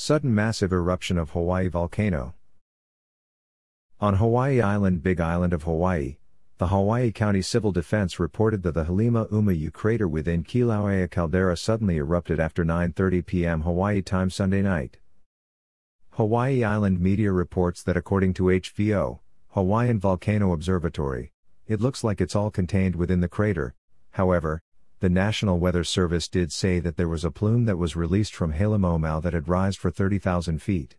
Sudden massive eruption of Hawaii volcano. On Hawaii Island, Big Island of Hawaii, the Hawaii County Civil Defense reported that the Halemaumau crater within Kilauea caldera suddenly erupted after 9:30 p.m. Hawaii time Sunday night. Hawaii Island media reports that according to HVO, Hawaiian Volcano Observatory, it looks like it's all contained within the crater. However, the National Weather Service did say that there was a plume that was released from Halemaumau that had risen for 30,000 feet.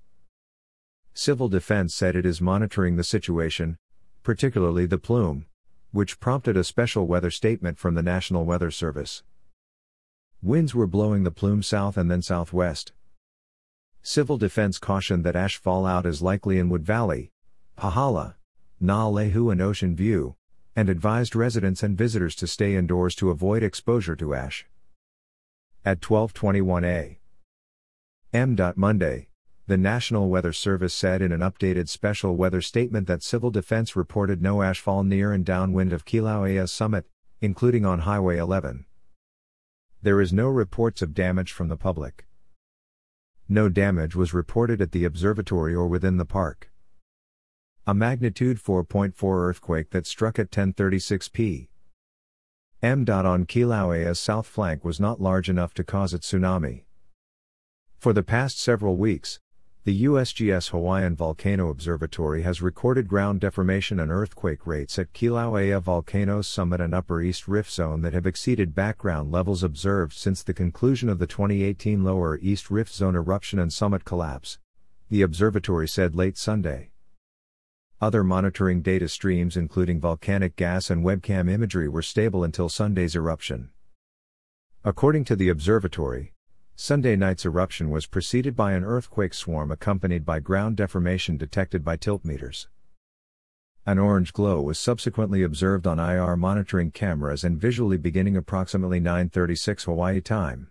Civil Defense said it is monitoring the situation, particularly the plume, which prompted a special weather statement from the National Weather Service. Winds were blowing the plume south and then southwest. Civil Defense cautioned that ash fallout is likely in Wood Valley, Pahala, Naalehu and Ocean View, and advised residents and visitors to stay indoors to avoid exposure to ash. At 12:21 a.m. Monday, the National Weather Service said in an updated special weather statement that Civil Defense reported no ashfall near and downwind of Kilauea's summit, including on Highway 11. There is no reports of damage from the public. No damage was reported at the observatory or within the park. A magnitude 4.4 earthquake that struck at 10:36 p.m. on Kilauea's south flank was not large enough to cause a tsunami. For the past several weeks, the USGS Hawaiian Volcano Observatory has recorded ground deformation and earthquake rates at Kilauea Volcano's summit and Upper East Rift Zone that have exceeded background levels observed since the conclusion of the 2018 Lower East Rift Zone eruption and summit collapse, the observatory said late Sunday. Other monitoring data streams including volcanic gas and webcam imagery were stable until Sunday's eruption. According to the observatory, Sunday night's eruption was preceded by an earthquake swarm accompanied by ground deformation detected by tiltmeters. An orange glow was subsequently observed on IR monitoring cameras and visually beginning approximately 9:36 Hawaii time.